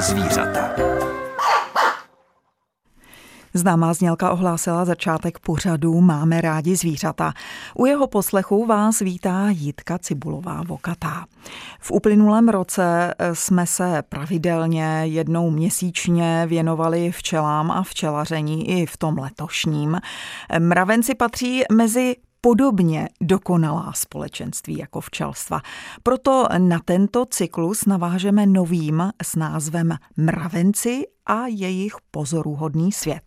rádi zvířata. Známá znělka ohlásila začátek pořadu Máme rádi zvířata. U jeho poslechu vás vítá Jitka Cibulová-Vokatá. V uplynulém roce jsme se pravidelně jednou měsíčně věnovali včelám a včelaření i v tom letošním. Mravenci patří mezi podobně dokonalá společenství jako včelstva. Proto na tento cyklus navážeme novým s názvem Mravenci a jejich pozoruhodný svět.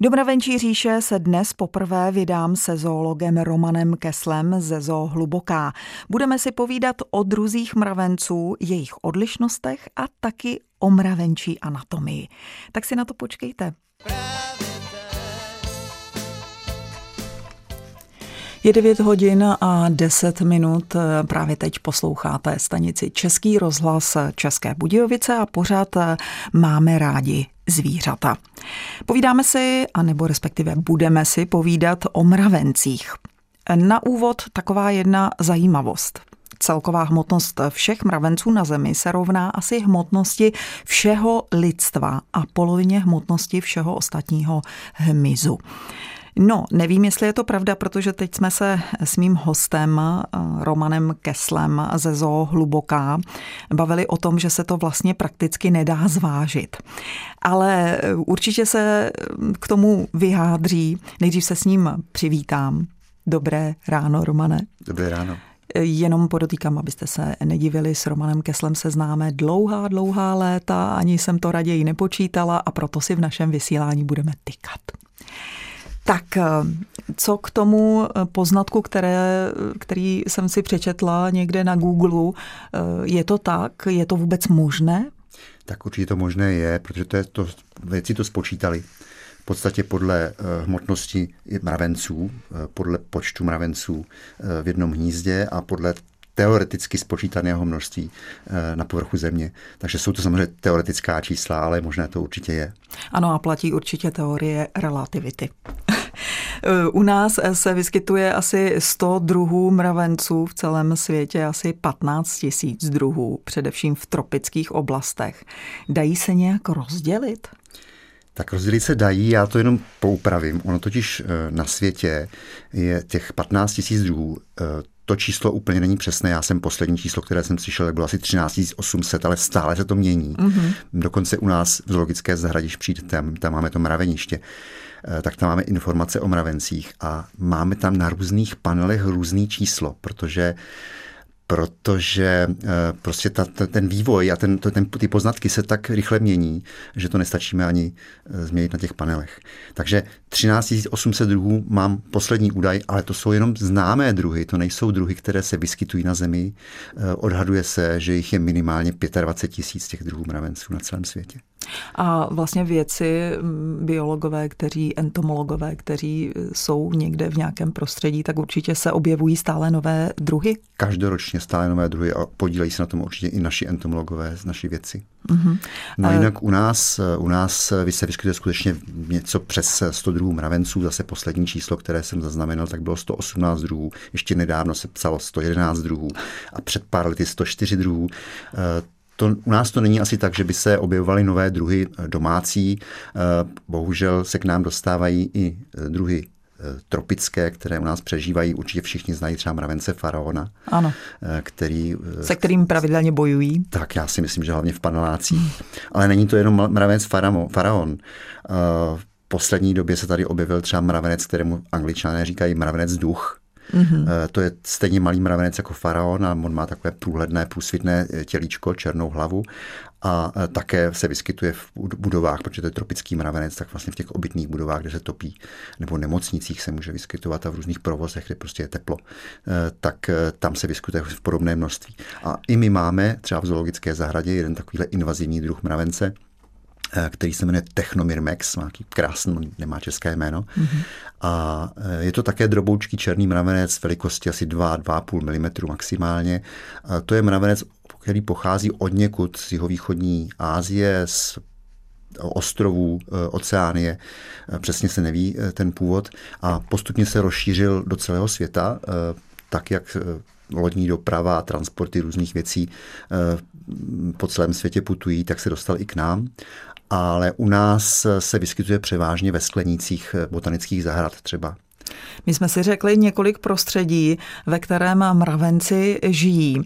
Do mravenčí říše se dnes poprvé vydám se zoologem Romanem Keslem ze ZOO Hluboká. Budeme si povídat o druzích mravenců, jejich odlišnostech a taky o mravenčí anatomii. Tak si na to počkejte. Je 9:10, právě teď posloucháte stanici Český rozhlas České Budějovice a pořád Máme rádi zvířata. Povídáme si, anebo respektive budeme si povídat o mravencích. Na úvod taková jedna zajímavost. Celková hmotnost všech mravenců na Zemi se rovná asi hmotnosti všeho lidstva a polovině hmotnosti všeho ostatního hmyzu. No, nevím, jestli je to pravda, protože teď jsme se s mým hostem Romanem Keslem ze ZOO Hluboká bavili o tom, že se to vlastně prakticky nedá zvážit. Ale určitě se k tomu vyjádří. Nejdřív se s ním přivítám. Dobré ráno, Romane. Dobré ráno. Jenom podotýkám, abyste se nedivili, s Romanem Keslem se známe dlouhá léta, ani jsem to raději nepočítala a proto si v našem vysílání budeme tykat. Tak, co k tomu poznatku, který jsem si přečetla někde na Google, je to tak? Je to vůbec možné? Tak určitě to možné je, protože to věci to spočítali. V podstatě podle hmotnosti mravenců, podle počtu mravenců v jednom hnízdě a podle teoreticky spočítaného množství na povrchu Země. Takže jsou to samozřejmě teoretická čísla, ale možné to určitě je. Ano, a platí určitě teorie relativity. U nás se vyskytuje asi 100 druhů mravenců, v celém světě asi 15 000 druhů, především v tropických oblastech. Dají se nějak rozdělit? Tak rozdělit se dají, já to jenom poupravím. Ono totiž na světě je těch 15 000 druhů. To číslo úplně není přesné. Já jsem poslední číslo, které jsem slyšel, bylo asi 13 800, ale stále se to mění. Mm-hmm. Dokonce u nás v zoologické zahradě, když přijde tam máme to mraveniště, tak tam máme informace o mravencích a máme tam na různých panelech různý číslo, protože prostě ten vývoj a ty poznatky se tak rychle mění, že to nestačíme ani změnit na těch panelech. Takže 13 800 druhů mám poslední údaj, ale to jsou jenom známé druhy, to nejsou druhy, které se vyskytují na Zemi. Odhaduje se, že jich je minimálně 25 000 těch druhů mravenců na celém světě. A vlastně vědci, biologové, entomologové, kteří jsou někde v nějakém prostředí, tak určitě se objevují stále nové druhy? Každoročně stále nové druhy a podílejí se na tom určitě i naši entomologové, naši vědci. Mm-hmm. No jinak u nás se vyskytuje skutečně něco přes 100 druhů mravenců, zase poslední číslo, které jsem zaznamenal, tak bylo 118 druhů, ještě nedávno se psalo 111 druhů a před pár lety 104 druhů. U nás to není asi tak, že by se objevovaly nové druhy domácí. Bohužel se k nám dostávají i druhy tropické, které u nás přežívají. Určitě všichni znají třeba mravence faraona. Ano. Se kterým pravidelně bojují. Tak já si myslím, že hlavně v panelácích. Ale není to jenom mravenec faraon. V poslední době se tady objevil třeba mravenec, kterému Angličané říkají mravenec duch. Mm-hmm. To je stejně malý mravenec jako faraon a on má takové průhledné, průsvitné tělíčko, černou hlavu a také se vyskytuje v budovách, protože to je tropický mravenec, tak vlastně v těch obytných budovách, kde se topí, nebo nemocnicích se může vyskytovat a v různých provozech, kde prostě je teplo, tak tam se vyskytuje v podobné množství. A i my máme třeba v zoologické zahradě jeden takovýhle invazivní druh mravence, který se jmenuje Technomir Max, má nějaký krásný, nemá české jméno. Mm-hmm. A je to také droboučký černý mravenec velikosti asi 2–2,5 mm maximálně. A to je mravenec, který pochází od někud z jihovýchodní Asie, z ostrovů, Oceánie. Přesně se neví ten původ. A postupně se rozšířil do celého světa, tak jak lodní doprava a transporty různých věcí po celém světě putují, tak se dostal i k nám. Ale u nás se vyskytuje převážně ve sklenících botanických zahrad třeba. My jsme si řekli několik prostředí, ve kterém mravenci žijí.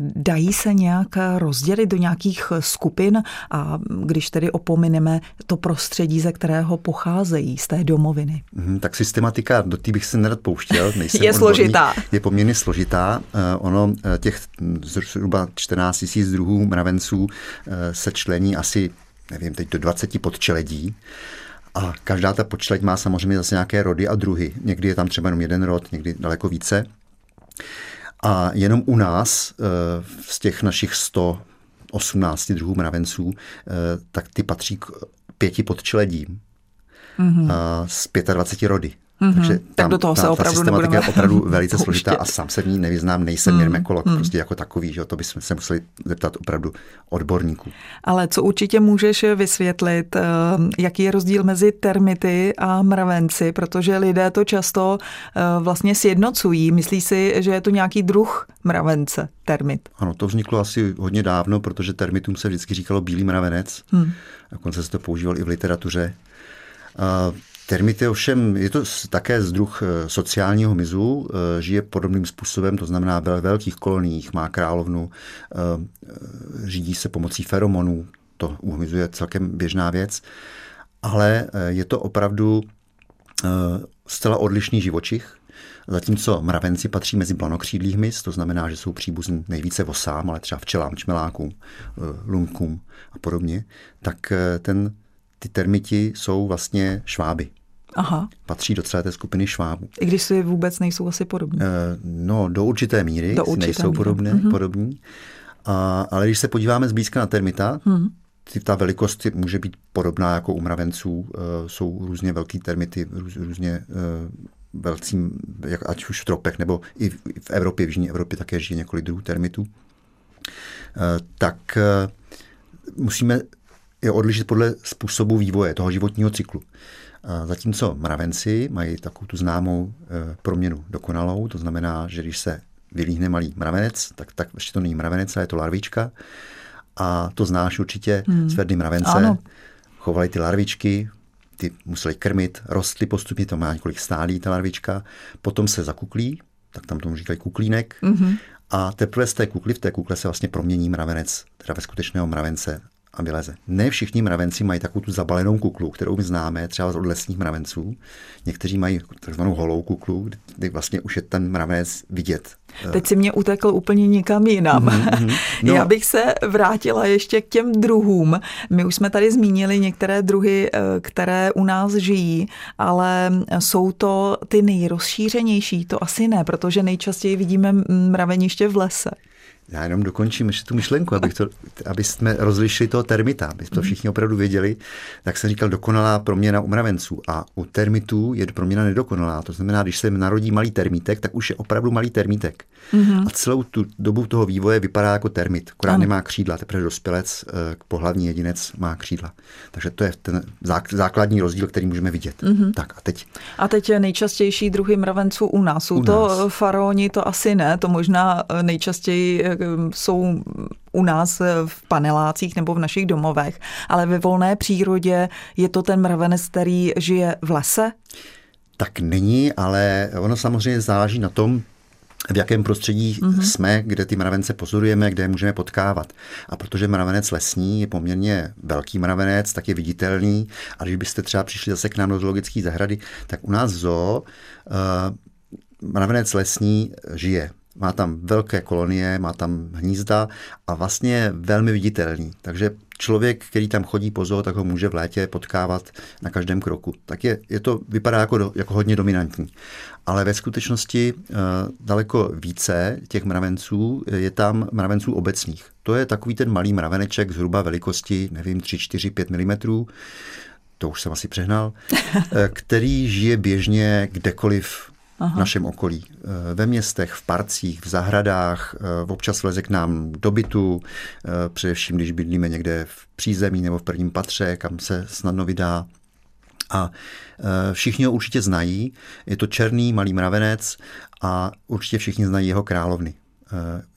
Dají se nějak rozdělit do nějakých skupin a když tedy opomineme to prostředí, ze kterého pocházejí, z té domoviny? Tak systematika, do té bych se nerad pouštěl. Je složitá. Je poměrně složitá. Ono těch zhruba 14 000 druhů mravenců se člení asi, nevím, teď do 20 podčeledí. A každá ta podčeleť má samozřejmě zase nějaké rody a druhy. Někdy je tam třeba jenom jeden rod, někdy daleko více. A jenom u nás z těch našich 118 druhů mravenců, tak ty patří k 5 podčeledím z 25 rody. Takže tam, tak ta systematika je opravdu velice složitá a sám se v ní nevyznám, nejsem myrmekolog, prostě jako takový, že to bychom se museli zeptat opravdu odborníků. Ale co určitě můžeš vysvětlit, jaký je rozdíl mezi termity a mravenci, protože lidé to často vlastně sjednocují, myslí si, že je to nějaký druh mravence, termit. Ano, to vzniklo asi hodně dávno, protože termitům se vždycky říkalo bílý mravenec, dokonce se to používal i v literatuře. Termity ovšem, je to také z druh sociálního hmyzu, žije podobným způsobem, to znamená ve velkých koloniích, má královnu, řídí se pomocí feromonů, to u hmyzu je celkem běžná věc, ale je to opravdu zcela odlišný živočich, zatímco mravenci patří mezi blanokřídlý hmyz, to znamená, že jsou příbuzní nejvíce vosám, ale třeba včelám, čmelákům, lunkům a podobně, tak ty termiti jsou vlastně šváby. Aha. Patří do celé té skupiny švábů. I když si vůbec nejsou asi podobní. No, do určité míry podobní. Ale když se podíváme zblízka na termita, ta velikost může být podobná jako u mravenců. Jsou různě velký termity, různě velcí, ať už v tropech, nebo i v Evropě, v Jižní Evropě také žije několik druhů termitů. Tak musíme je odlišit podle způsobu vývoje, toho životního cyklu. Zatímco mravenci mají takovou tu známou proměnu dokonalou, to znamená, že když se vylíhne malý mravenec, tak ještě to není mravenec, ale je to larvička. A to znáš určitě z Ferdy mravence. Ano. Chovali ty larvičky, ty museli krmit, rostly postupně, to má několik stádí ta larvička, potom se zakuklí, tak tam tomu říkají kuklínek, a teprve v té kukle se vlastně promění mravenec, teda ve skutečného mravence. A vyleze. Ne všichni mravenci mají takovou tu zabalenou kuklu, kterou my známe třeba od lesních mravenců. Někteří mají takzvanou holou kuklu, kdy vlastně už je ten mravenec vidět. Teď si mě utekl úplně nikam jinam. No. Já bych se vrátila ještě k těm druhům. My už jsme tady zmínili některé druhy, které u nás žijí, ale jsou to ty nejrozšířenější? To asi ne, protože nejčastěji vidíme mraveniště v lese. Já jenom dokončím ještě tu myšlenku, aby jsme rozlišili toho termita, aby to všichni opravdu věděli, tak jsem říkal dokonalá proměna u mravenců a u termitů je proměna nedokonalá, to znamená, když se narodí malý termítek, tak už je opravdu malý termítek a celou tu dobu toho vývoje vypadá jako termit, akorát nemá křídla, teprve dospělec, pohlavní jedinec má křídla, takže to je ten základní rozdíl, který můžeme vidět. Tak a teď je nejčastější druhy mravenců u nás, to faraoni, to asi ne, to možná nejčastěji jsou u nás v panelácích nebo v našich domovech, ale ve volné přírodě je to ten mravenec, který žije v lese? Tak není, ale ono samozřejmě záleží na tom, v jakém prostředí jsme, kde ty mravence pozorujeme, kde je můžeme potkávat. A protože mravenec lesní je poměrně velký mravenec, tak je viditelný. A když byste třeba přišli zase k nám do zoologické zahrady, tak u nás v zoo mravenec lesní žije. Má tam velké kolonie, má tam hnízda a vlastně je velmi viditelný. Takže člověk, který tam chodí po zoo, tak ho může v létě potkávat na každém kroku. Tak je to vypadá jako hodně dominantní. Ale ve skutečnosti daleko více těch mravenců je tam mravenců obecných. To je takový ten malý mraveneček zhruba velikosti, nevím, 3, 4, 5 mm. To už jsem asi přehnal. Který žije běžně kdekoliv v našem okolí. Ve městech, v parcích, v zahradách, občas vleze k nám do bytu, především když bydlíme někde v přízemí nebo v prvním patře, kam se snadno vydá. A všichni ho určitě znají. Je to černý malý mravenec a určitě všichni znají jeho královny.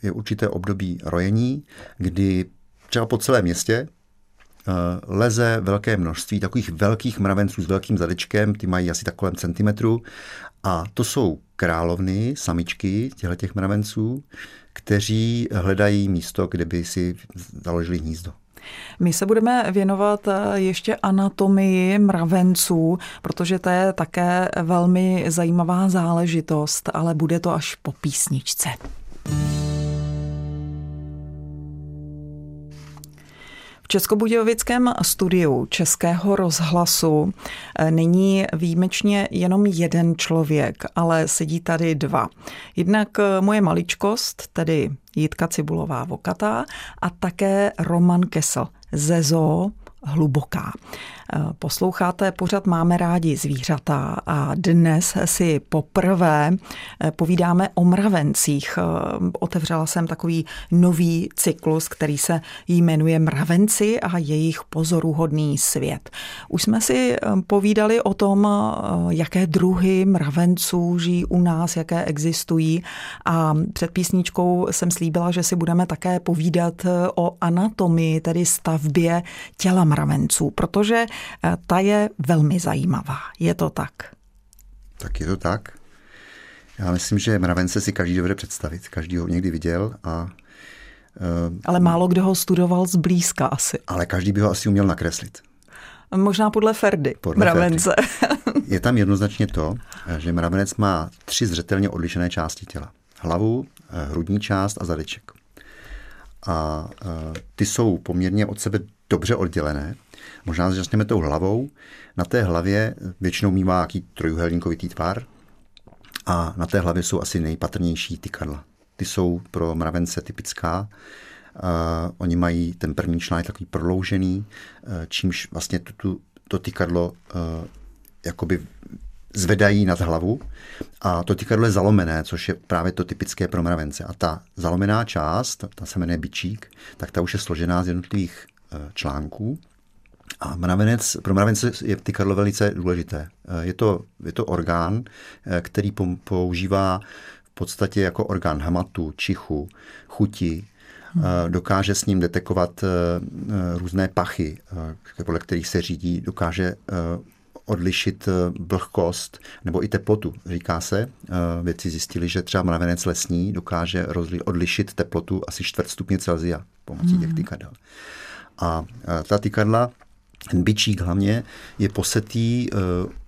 Je určité období rojení, kdy třeba po celém městě leze velké množství takových velkých mravenců s velkým zadečkem, ty mají asi tak kolem centimetru, a to jsou královny, samičky těchto mravenců, kteří hledají místo, kde by si založili hnízdo. My se budeme věnovat ještě anatomii mravenců, protože to je také velmi zajímavá záležitost, ale bude to až po písničce. Českobudějovickém studiu Českého rozhlasu není výjimečně jenom jeden člověk, ale sedí tady dva. Jednak moje maličkost, tedy Jitka Cibulová-Vokatá, a také Roman Kesl ze ZOO Hluboká. Posloucháte pořad Máme rádi zvířata a dnes si poprvé povídáme o mravencích. Otevřela jsem takový nový cyklus, který se jmenuje Mravenci a jejich pozoruhodný svět. Už jsme si povídali o tom, jaké druhy mravenců žijí u nás, jaké existují, a před písničkou jsem slíbila, že si budeme také povídat o anatomii, tedy stavbě těla mravenců, protože ta je velmi zajímavá. Je to tak? Tak je to tak. Já myslím, že mravence si každý dovede představit. Každý ho někdy viděl. Ale málo kdo ho studoval zblízka asi. Ale každý by ho asi uměl nakreslit. Možná podle Ferdy, mravence. Ferdy. Je tam jednoznačně to, že mravenec má 3 zřetelně odlišené části těla. Hlavu, hrudní část a zadeček. A ty jsou poměrně od sebe dobře oddělené. Možná začneme tou hlavou. Na té hlavě většinou mívá nějaký trojúhelníkovitý tvar a na té hlavě jsou asi nejpatrnější tykadla. Ty jsou pro mravence typická. Oni mají ten první článek takový prodloužený, čímž vlastně to tykadlo jakoby zvedají nad hlavu, a to tykadlo je zalomené, což je právě to typické pro mravence. A ta zalomená část, ta se jmenuje bičík, tak ta už je složená z jednotlivých článků. A pro mravence je tykadlo velice důležité. Je to orgán, který používá v podstatě jako orgán hamatu, čichu, chuti. Dokáže s ním detekovat různé pachy, podle kterých se řídí, dokáže odlišit vlhkost nebo i teplotu. Říká se, vědci zjistili, že třeba mravenec lesní dokáže odlišit teplotu asi 4 stupně Celsia pomocí těch tykadel. A ta tykadla, ten bičík hlavně, je posetý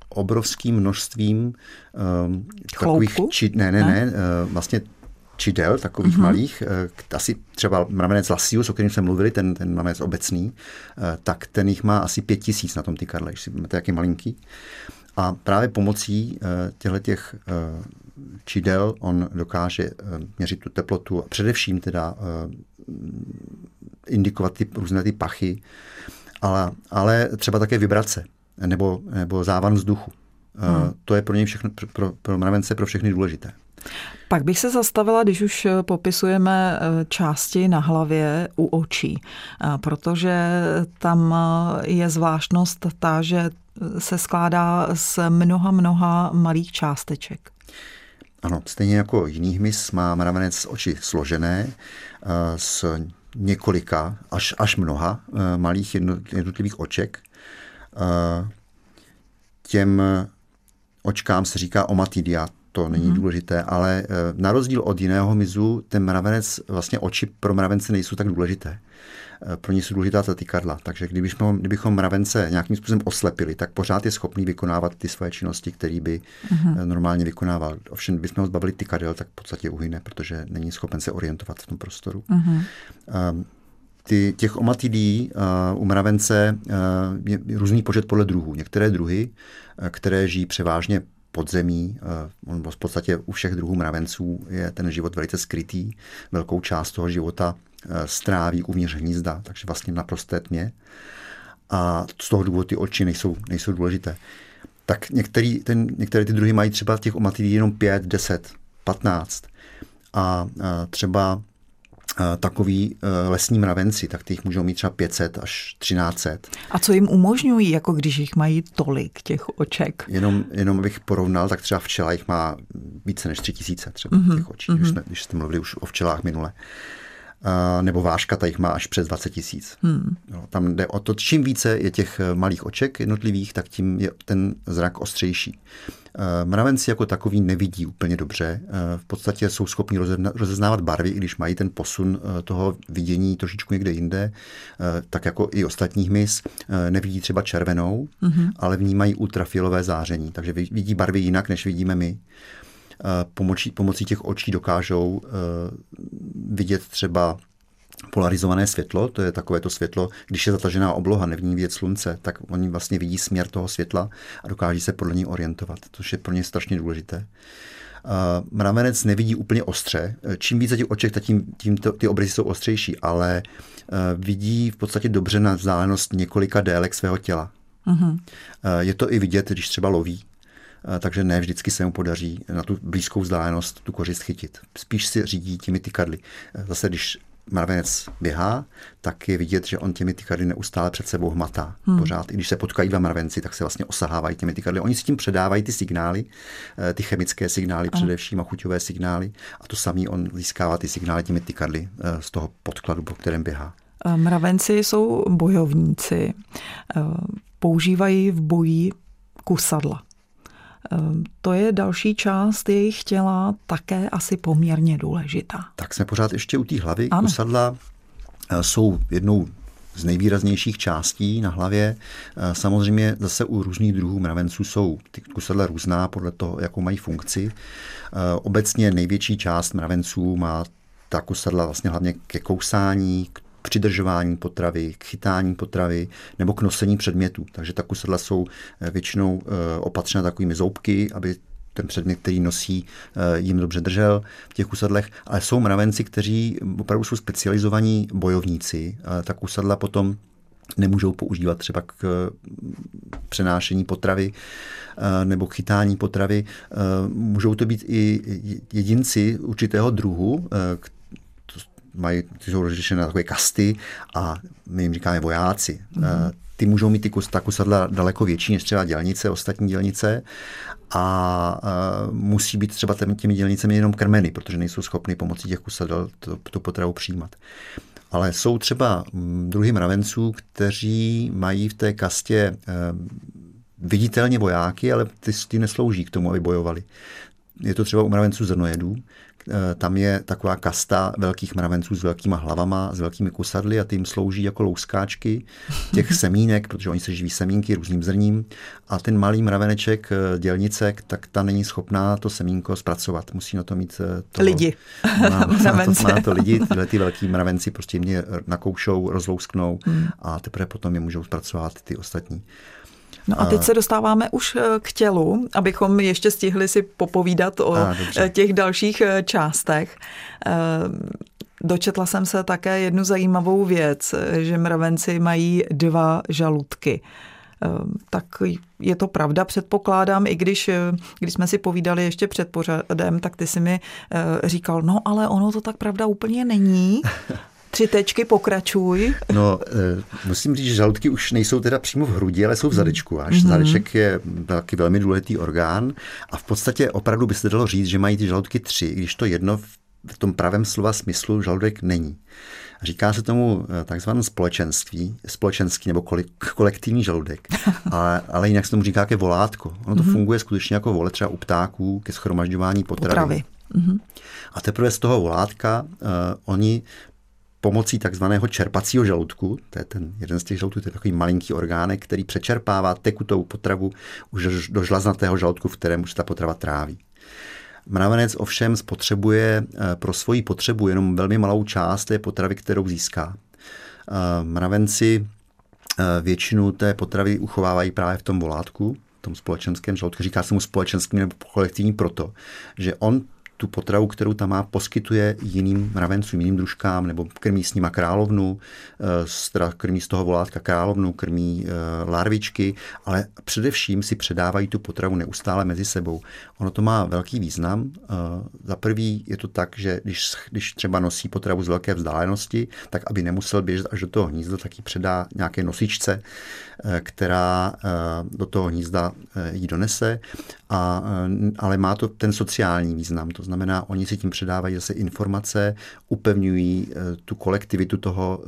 obrovským množstvím takových vlastně čidel, takových malých, asi třeba mravenec Lasius, o kterém jsme mluvili, ten mravenec obecný, tak ten jich má asi 5000 na tom tykadle, když si máte jaký malinký. A právě pomocí těchto čidel on dokáže měřit tu teplotu a především teda indikovat různé ty pachy, ale třeba také vibrace nebo závan vzduchu. To je pro něj všechno, pro mravence, pro všechny důležité. Pak bych se zastavila, když už popisujeme části na hlavě, u očí, protože tam je zvláštnost ta, že se skládá z mnoha malých částeček. Ano, stejně jako jiný hmyz má mravenec oči složené z několika, až mnoha malých jednotlivých oček. Těm očkám se říká omatidia, to není důležité, ale na rozdíl od jiného hmyzu, ten mravenec, vlastně oči pro mravence nejsou tak důležité. Pro ně jsou důležitá ta tykadla, takže kdybychom mravence nějakým způsobem oslepili, tak pořád je schopný vykonávat ty své činnosti, které by normálně vykonával. Ovšem, kdybychom ho zbavili tykadel, tak v podstatě uhyne, protože není schopen se orientovat v tom prostoru. Těch omatidií u mravence je různý počet podle druhů. Některé druhy, které žijí převážně podzemí, v podstatě u všech druhů mravenců je ten život velice skrytý. Velkou část toho života stráví uvnitř hnízda, takže vlastně na prosté tmě. A z toho důvodu ty oči nejsou důležité. Tak některé ty druhy mají třeba těch omatidií jenom 5, 10, 15. A třeba takový lesní mravenci, tak těch můžou mít třeba 500 až 1300. A co jim umožňují, jako když jich mají tolik, těch oček? Jenom bych porovnal, tak třeba včela jich má více než 3000 třeba těch očí, když jste mluvili už o včelách minule. Nebo váška, ta jich má až přes 20 000. Jo, tam jde o to, čím více je těch malých oček jednotlivých, tak tím je ten zrak ostřejší. Mravenci jako takový nevidí úplně dobře. V podstatě jsou schopni rozeznávat barvy, i když mají ten posun toho vidění trošičku někde jinde, tak jako i ostatní hmyz. Nevidí třeba červenou, ale vnímají ultrafialové záření, takže vidí barvy jinak, než vidíme my. Pomocí těch očí dokážou vidět třeba polarizované světlo, to je takové to světlo, když je zatažená obloha, není vidět slunce, tak oni vlastně vidí směr toho světla a dokáží se podle ní orientovat, což je pro ně strašně důležité. Mravenec nevidí úplně ostře, čím více těch oček, tím ty obrazy jsou ostřejší, ale vidí v podstatě dobře na vzdálenost několika délek svého těla. Je to i vidět, když třeba loví, takže ne vždycky se mu podaří na tu blízkou vzdálenost tu kořist chytit. Spíš si řídí těmi tykadly. Zase, když mravenec běhá, tak je vidět, že on těmi tykadly neustále před sebou hmatá. Pořád, i když se potkají dva mravenci, tak se vlastně osahávají těmi tykadly. Oni si tím předávají ty signály, ty chemické signály především a chuťové signály. A to samý on získává ty signály těmi tykadly z toho podkladu, po kterém běhá. Mravenci jsou bojovníci. Používají v boji kusadla. To je další část jejich těla, také asi poměrně důležitá. Tak jsme pořád ještě u té hlavy. Ano. Kusadla jsou jednou z nejvýraznějších částí na hlavě. Samozřejmě zase u různých druhů mravenců jsou ty kusadla různá podle toho, jakou mají funkci. Obecně největší část mravenců má ta kusadla vlastně hlavně ke kousání, k přidržování potravy, k chytání potravy nebo k nosení předmětů. Takže ta kusadla jsou většinou opatřena takovými zoubky, aby ten předmět, který nosí, jim dobře držel v těch kusadlech. Ale jsou mravenci, kteří opravdu jsou specializovaní bojovníci. Ta kusadla potom nemůžou používat třeba k přenášení potravy nebo k chytání potravy. Můžou to být i jedinci určitého druhu, ty jsou rozlišené na takové kasty a my jim říkáme vojáci. Ty můžou mít ta kusadla daleko větší než třeba dělnice, ostatní dělnice a musí být třeba těmi dělnicemi jenom krmeny, protože nejsou schopny pomocí těch kusadel tu potravu přijímat. Ale jsou třeba druhy mravenců, kteří mají v té kastě viditelně vojáky, ale ty neslouží k tomu, aby bojovali. Je to třeba u mravenců zrnojedů. Tam je taková kasta velkých mravenců s velkýma hlavama, s velkými kusadly a ty jim slouží jako louskáčky těch semínek, protože oni se živí semínky různým zrním a ten malý mraveneček, dělnicek, tak ta není schopná to semínko zpracovat. Musí na to mít lidi. Má to lidi, tyhle ty velký mravenci prostě mě nakoušou, rozlousknou a teprve potom je můžou zpracovat ty ostatní. No a teď se dostáváme už k tělu, abychom ještě stihli si popovídat o těch dalších částech. Dočetla jsem se také jednu zajímavou věc, že mravenci mají 2 žaludky. Tak je to pravda, předpokládám, i když jsme si povídali ještě před pořadem, tak ty si mi říkal, no ale ono to tak pravda úplně není. 3 tečky, pokračuj. No, musím říct, že žaludky už nejsou teda přímo v hrudi, ale jsou v zadečku až. Zadeček je taky velmi důležitý orgán a v podstatě opravdu by se dalo říct, že mají ty žaludky 3, když to jedno v tom pravém slova smyslu žaludek není. Říká se tomu takzvané společenský nebo kolektivní žaludek, ale jinak se tomu říká jako volátko. Ono to funguje skutečně jako vole třeba u ptáků ke shromažďování potravy. A teprve z toho volátka oni pomocí takzvaného čerpacího žaludku, to je ten jeden z těch žaludků, to je takový malinký orgánek, který přečerpává tekutou potravu už do žlaznatého žaludku, v kterém už ta potrava tráví. Mravenec ovšem spotřebuje pro svoji potřebu jenom velmi malou část té potravy, kterou získá. Mravenci většinu té potravy uchovávají právě v tom volátku, v tom společenském žaludku. Říká se mu společenský nebo kolektivní proto, že on tu potravu, kterou tam má, poskytuje jiným mravencům, jiným družkám, nebo krmí s nima královnu, krmí z toho volátka královnu, krmí larvičky, ale především si předávají tu potravu neustále mezi sebou. Ono to má velký význam. Za prvý je to tak, že když třeba nosí potravu z velké vzdálenosti, tak aby nemusel běžet až do toho hnízda, tak ji předá nějaké nosičce, která do toho hnízda ji donese, ale má to ten sociální význam. To znamená, oni si tím předávají zase informace, upevňují tu kolektivitu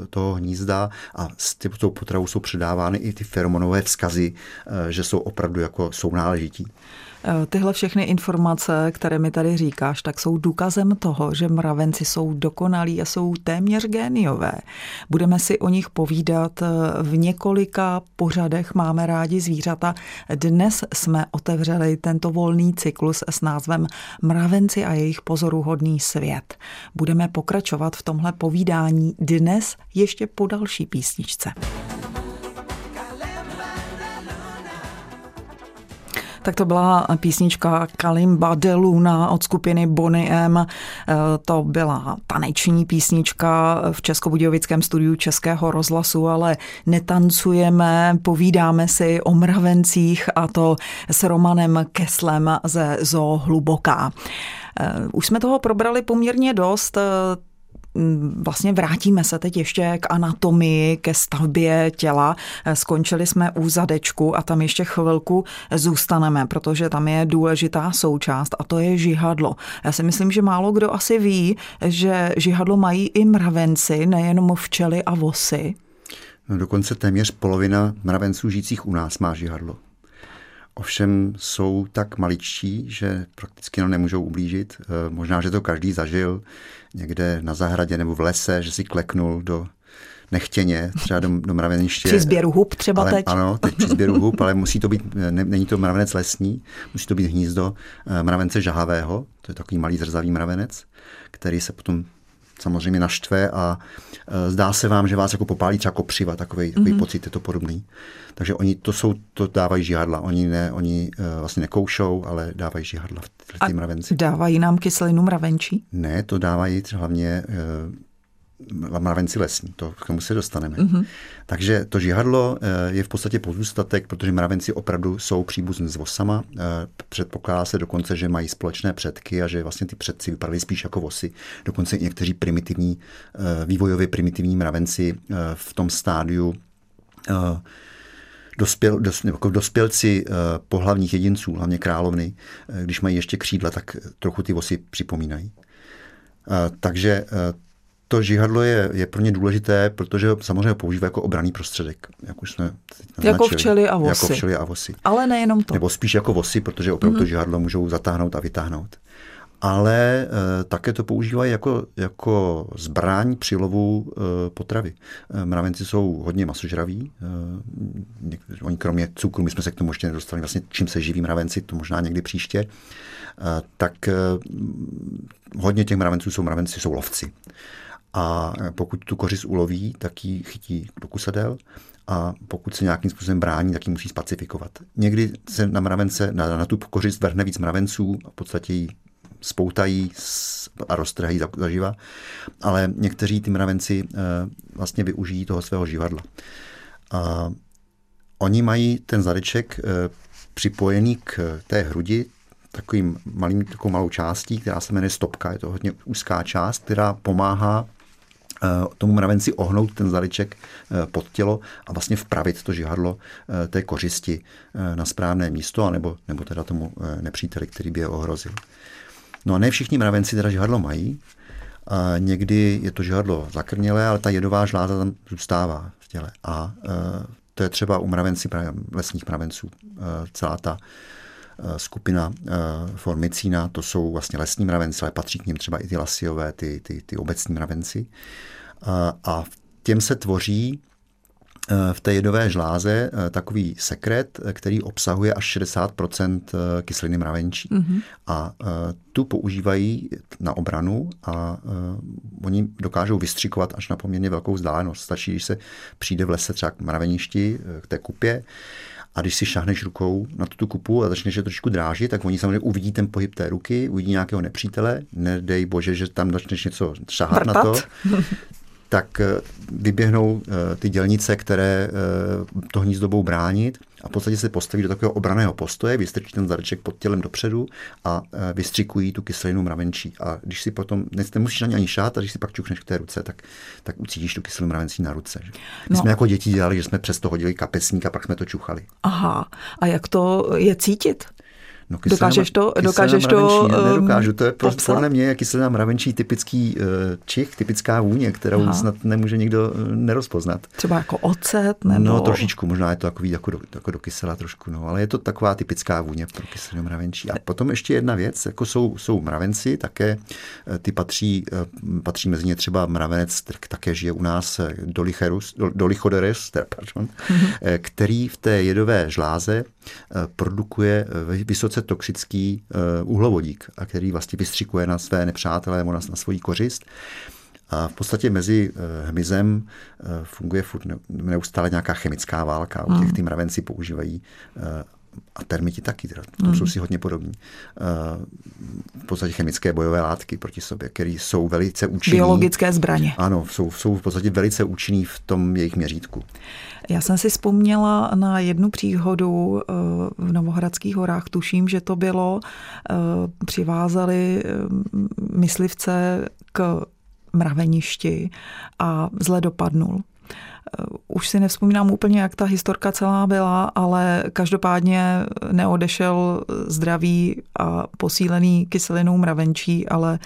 toho hnízda a s tou potravou jsou předávány i ty feromonové vzkazy, že jsou opravdu jako sounáležití. Tyhle všechny informace, které mi tady říkáš, tak jsou důkazem toho, že mravenci jsou dokonalí a jsou téměř géniové. Budeme si o nich povídat v několika pořadech Máme rádi zvířata. Dnes jsme otevřeli tento volný cyklus s názvem Mravenci a jejich pozoruhodný svět. Budeme pokračovat v tomhle povídání dnes ještě po další písničce. Tak to byla písnička Kalimba de Luna od skupiny Bonnie M. To byla taneční písnička v českobudějovickém studiu Českého rozhlasu, ale netancujeme, povídáme si o mravencích, a to s Romanem Keslem ze ZOO Hluboká. Už jsme toho probrali poměrně dost. Vlastně vrátíme se teď ještě k anatomii, ke stavbě těla. Skončili jsme u zadečku a tam ještě chvilku zůstaneme, protože tam je důležitá součást, a to je žihadlo. Já si myslím, že málo kdo asi ví, že žihadlo mají i mravenci, nejenom včely a vosy. No, dokonce téměř polovina mravenců žijících u nás má žihadlo. Ovšem jsou tak maličtí, že prakticky nám nemůžou ublížit. Možná, že to každý zažil někde na zahradě nebo v lese, že si kleknul do nechtěně, třeba do mraveniště. Při sběru hub třeba ale, teď. Ano, teď při sběru hub, ale musí to být, není to mravenec lesní, musí to být hnízdo mravence žahavého, to je takový malý zrzavý mravenec, který se potom samozřejmě naštve a zdá se vám, že vás jako popálí třeba kopřiva, takový pocit je to podobný. Takže oni to dávají žihadla. Oni vlastně nekoušou, ale dávají žihadla v té mravenci. Dávají nám kyselinu mravenčí? Ne, to dávají třeba hlavně mravenci lesní, k tomu se dostaneme. Mm-hmm. Takže to žihadlo je v podstatě pozůstatek, protože mravenci opravdu jsou příbuzní s vosama. Předpokládá se dokonce, že mají společné předky a že vlastně ty předci vypadaly spíš jako vosy. Dokonce i někteří vývojově primitivní mravenci v tom stádiu dospělci pohlavních jedinců, hlavně královny, když mají ještě křídla, tak trochu ty vosy připomínají. Takže to žihadlo je pro ně důležité, protože samozřejmě ho používá jako obranný prostředek. Jak už jsme včely a vosy. Ale nejenom to. Nebo spíš jako vosy, protože opravdu to žihadlo můžou zatáhnout a vytáhnout. Ale také to používají jako zbraň při lovu potravy. Mravenci jsou hodně masožraví. Oni kromě cukru, my jsme se k tomu ještě nedostali, vlastně čím se živí mravenci, to možná někdy příště, tak hodně těch mravenci jsou lovci. A pokud tu kořist uloví, tak ji chytí do kusadel, a pokud se nějakým způsobem brání, tak ji musí spacifikovat. Někdy se na tu kořist vrhne víc mravenců a v podstatě ji spoutají a roztrhají zaživa, ale někteří ty mravenci vlastně využijí toho svého živadla. A oni mají ten zadeček připojený k té hrudi takovou malou částí, která se jmenuje stopka. Je to hodně úzká část, která pomáhá tomu mravenci ohnout ten zadeček pod tělo a vlastně vpravit to žihadlo té kořisti na správné místo, nebo teda tomu nepříteli, který by je ohrozil. No a ne všichni mravenci teda žihadlo mají. Někdy je to žihadlo zakrnělé, ale ta jedová žláza tam zůstává v těle. A to je třeba u lesních mravenců. Celá ta skupina formicína, to jsou vlastně lesní mravenci, ale patří k nim třeba i ty lasiové, ty obecní mravenci. A těm se tvoří v té jedové žláze takový sekret, který obsahuje až 60% kyseliny mravenčí. Mm-hmm. A tu používají na obranu a oni dokážou vystřikovat až na poměrně velkou vzdálenost. Stačí, když se přijde v lese třeba k mraveništi, k té kupě, A když si šáhneš rukou na tu kupu a začneš je trošku drážit, tak oni samozřejmě uvidí ten pohyb té ruky, uvidí nějakého nepřítele, nedej bože, že tam začneš něco šáhat na to, tak vyběhnou ty dělnice, které to hnízdo budou bránit a v podstatě se postaví do takového obraného postoje, vystrčí ten zadeček pod tělem dopředu a vystřikují tu kyselinu mravenčí. A když si potom, nemusíš na ně ani šát, a když si pak čuchneš k té ruce, tak ucítíš tu kyselinu mravenčí na ruce. My jsme jako děti dělali, že jsme přesto hodili kapesník a pak jsme to čuchali. Aha, a jak to je cítit? No, dokážeš to nedokážu, to je podle mě kyselina mravenčí typický čich, typická vůně, kterou snad nemůže nikdo nerozpoznat. Třeba jako ocet nebo... No trošičku, možná je to jako do kysela trošku, no, ale je to taková typická vůně pro kyselinu mravenčí. A potom ještě jedna věc, jako jsou mravenci, také ty patří mezi ně třeba mravenec, který také žije u nás dolichoderus, který v té jedové žláze produkuje vysoce toxický uhlovodík, a který vlastně vystřikuje na své nepřátelé nebo na svoji kořist. A v podstatě mezi hmyzem funguje furt neustále nějaká chemická válka. O těch ty mravenci používají a termiti taky, v tom jsou si hodně podobní. V podstatě chemické bojové látky proti sobě, které jsou velice účinné. Biologické zbraně. Ano, jsou v podstatě velice účinné v tom jejich měřítku. Já jsem si vzpomněla na jednu příhodu v Novohradských horách. Tuším, že to bylo. Přivázali myslivce k mraveništi a zle dopadnul. Už si nevzpomínám úplně, jak ta historka celá byla, ale každopádně neodešel zdravý a posílený kyselinou mravenčí, ale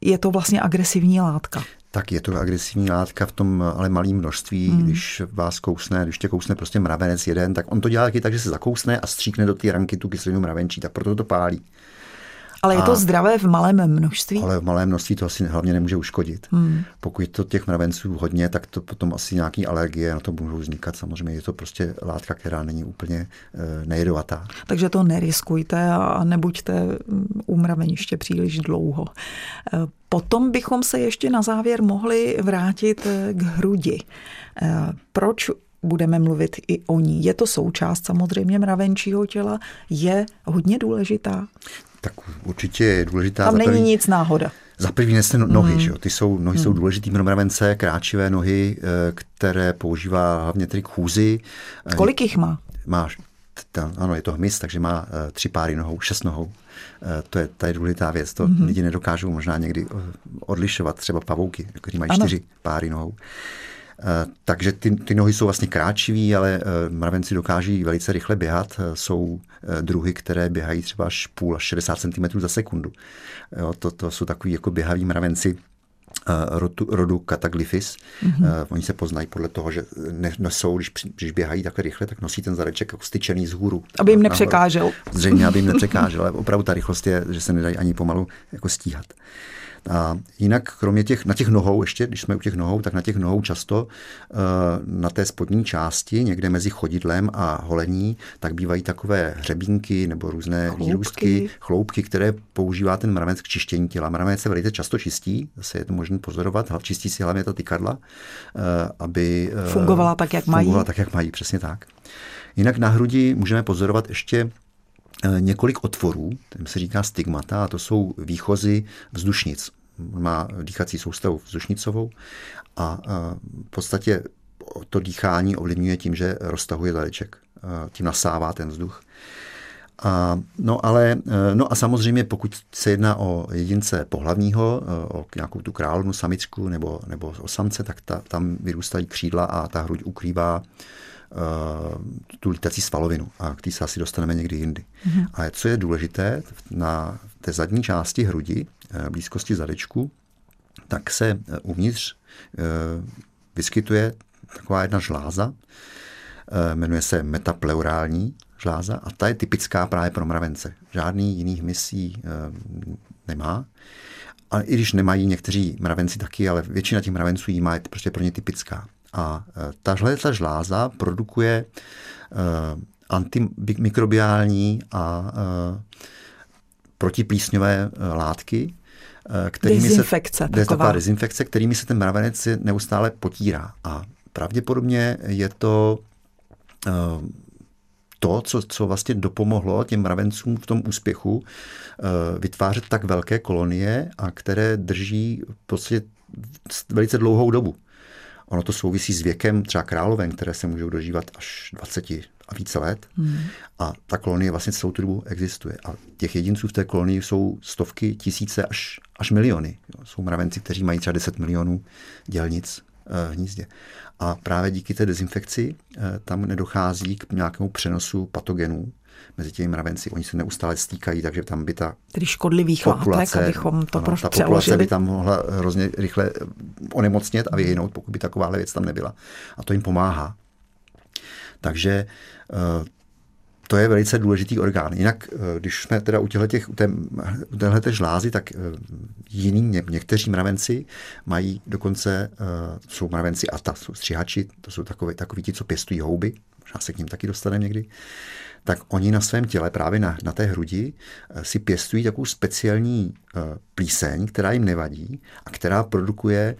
je to vlastně agresivní látka. Tak je to agresivní látka v tom ale malém množství, když vás kousne, když tě kousne prostě mravenec jeden, tak on to dělá taky tak, že se zakousne a stříkne do té ranky tu kyselinu mravenčí, tak proto to pálí. Ale je to zdravé v malém množství? Ale v malém množství to asi hlavně nemůže uškodit. Pokud to těch mravenců hodně, tak to potom asi nějaký alergie na to můžou vznikat. Samozřejmě je to prostě látka, která není úplně nejedovatá. Takže to neriskujte a nebuďte u mraveniště příliš dlouho. Potom bychom se ještě na závěr mohli vrátit k hrudi. Proč budeme mluvit i o ní? Je to součást samozřejmě mravenčího těla? Je hodně důležitá? Tak určitě je důležitá. Tam není nic náhoda. Za první nesne nohy, že jo? Nohy jsou důležitý pro mravence, kráčivé nohy, které používá hlavně tedy k chůzi. Kolik jich má? Ano, je to hmyz, takže má 3 páry nohou, 6 nohou. To je důležitá věc, to lidi nedokážou možná někdy odlišovat, třeba pavouky, který mají 4 páry nohou. Takže ty nohy jsou vlastně kráčivý, ale mravenci dokáží velice rychle běhat. Jsou druhy, které běhají třeba až půl až 60 cm za sekundu. Jo, to jsou takový jako běhaví mravenci rodu Cataglyphis. Oni se poznají podle toho, že nesou, když běhají tak rychle, tak nosí ten zadeček jako styčený z hůru. Aby jim nepřekážel. Zřejmě, aby jim nepřekážel, ale opravdu ta rychlost je, že se nedají ani pomalu jako stíhat. A jinak, kromě na těch nohou ještě, když jsme u těch nohou, tak na těch nohou často na té spodní části, někde mezi chodidlem a holení, tak bývají takové hřebínky nebo různé výrůstky, chloupky, které používá ten mravenec k čištění těla. Mravenec se velice často čistí, zase je to možné pozorovat, čistí si hlavně ta tykadla, aby fungovala tak, jak mají. Fungovala tak, jak mají, přesně tak. Jinak na hrudi můžeme pozorovat ještě několik otvorů, tím se říká stigmata, a to jsou výchozy vzdušnic. Má dýchací soustavu vzdušnicovou a v podstatě to dýchání ovlivňuje tím, že roztahuje zadeček, tím nasává ten vzduch. A samozřejmě, pokud se jedná o jedince pohlavního, o nějakou tu královnu, samičku nebo o samce, tak tam vyrůstají křídla a ta hruď ukrývá tu lítací svalovinu a k té se asi dostaneme někdy jindy. Ale co je důležité, na té zadní části hrudi, blízkosti zadečku, tak se uvnitř vyskytuje taková jedna žláza, jmenuje se metapleurální žláza a ta je typická právě pro mravence. Žádný jiných misí nemá. A i když nemají někteří mravenci taky, ale většina těch mravenců jí má, je prostě pro ně typická. A tahle žláza produkuje antimikrobiální a protiplísňové látky, kterými dezinfekce, kterými se ten mravenec neustále potírá. A pravděpodobně je to to, co vlastně dopomohlo těm mravencům v tom úspěchu vytvářet tak velké kolonie, a které drží v podstatě velice dlouhou dobu. Ono to souvisí s věkem třeba královen, které se můžou dožívat až 20 a více let. A ta kolonie vlastně celou tu dobu existuje. A těch jedinců v té kolonii jsou stovky, tisíce až miliony. Jsou mravenci, kteří mají třeba 10 milionů dělnic v hnízdě. A právě díky té dezinfekci tam nedochází k nějakému přenosu patogenů mezi těmi mravenci. Oni se neustále stýkají, takže tam by ta tedy škodlivých látek, abychom to prostě přeložili. Ta populace by tam mohla hrozně rychle onemocnět a vyhynout, pokud by takováhle věc tam nebyla. A to jim pomáhá. Takže to je velice důležitý orgán. Jinak, když jsme teda u téhleté žlázy, tak někteří mravenci mají dokonce, jsou mravenci ata, jsou stříhači, to jsou takoví ti, co pěstují houby, možná se k ním taky dostaneme někdy, tak oni na svém těle, právě na té hrudi, si pěstují takovou speciální plíseň, která jim nevadí a která produkuje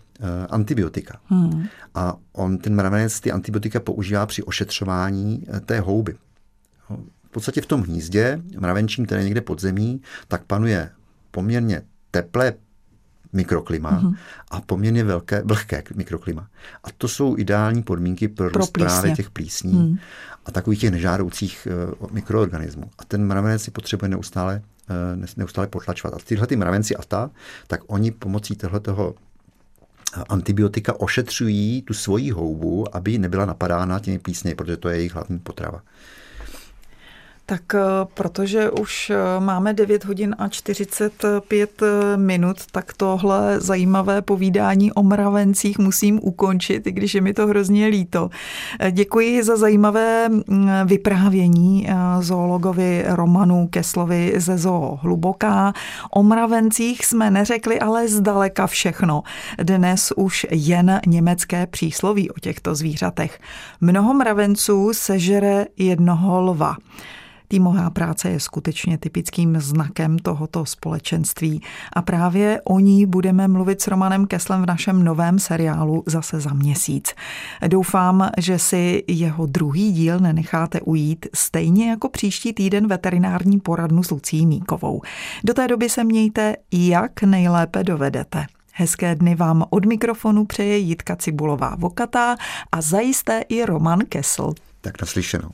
antibiotika. A ten mravenec ty antibiotika používá při ošetřování té houby. V podstatě v tom hnízdě mravenčím, které někde pod zemí, tak panuje poměrně teplé mikroklima a poměrně vlhké mikroklima. A to jsou ideální podmínky pro právě těch plísní a takových těch nežádoucích mikroorganismů. A ten mravenec si potřebuje neustále potlačovat. A tyhle ty mravenci ata, tak oni pomocí tohletoho antibiotika ošetřují tu svoji houbu, aby nebyla napadána těmi plísněmi, protože to je jejich hlavní potrava. Tak protože už máme 9 hodin a 45 minut, tak tohle zajímavé povídání o mravencích musím ukončit, i když je mi to hrozně líto. Děkuji za zajímavé vyprávění zoologovi Romanu Keslovi ze Zoo Hluboká. O mravencích jsme neřekli ale zdaleka všechno. Dnes už jen německé přísloví o těchto zvířatech. Mnoho mravenců sežere jednoho lva. Týmová práce je skutečně typickým znakem tohoto společenství a právě o ní budeme mluvit s Romanem Keslem v našem novém seriálu zase za měsíc. Doufám, že si jeho druhý díl nenecháte ujít, stejně jako příští týden veterinární poradnu s Lucí Míkovou. Do té doby se mějte, jak nejlépe dovedete. Hezké dny vám od mikrofonu přeje Jitka Cibulová-Vokatá a zajisté i Roman Kesl. Tak naslyšenou.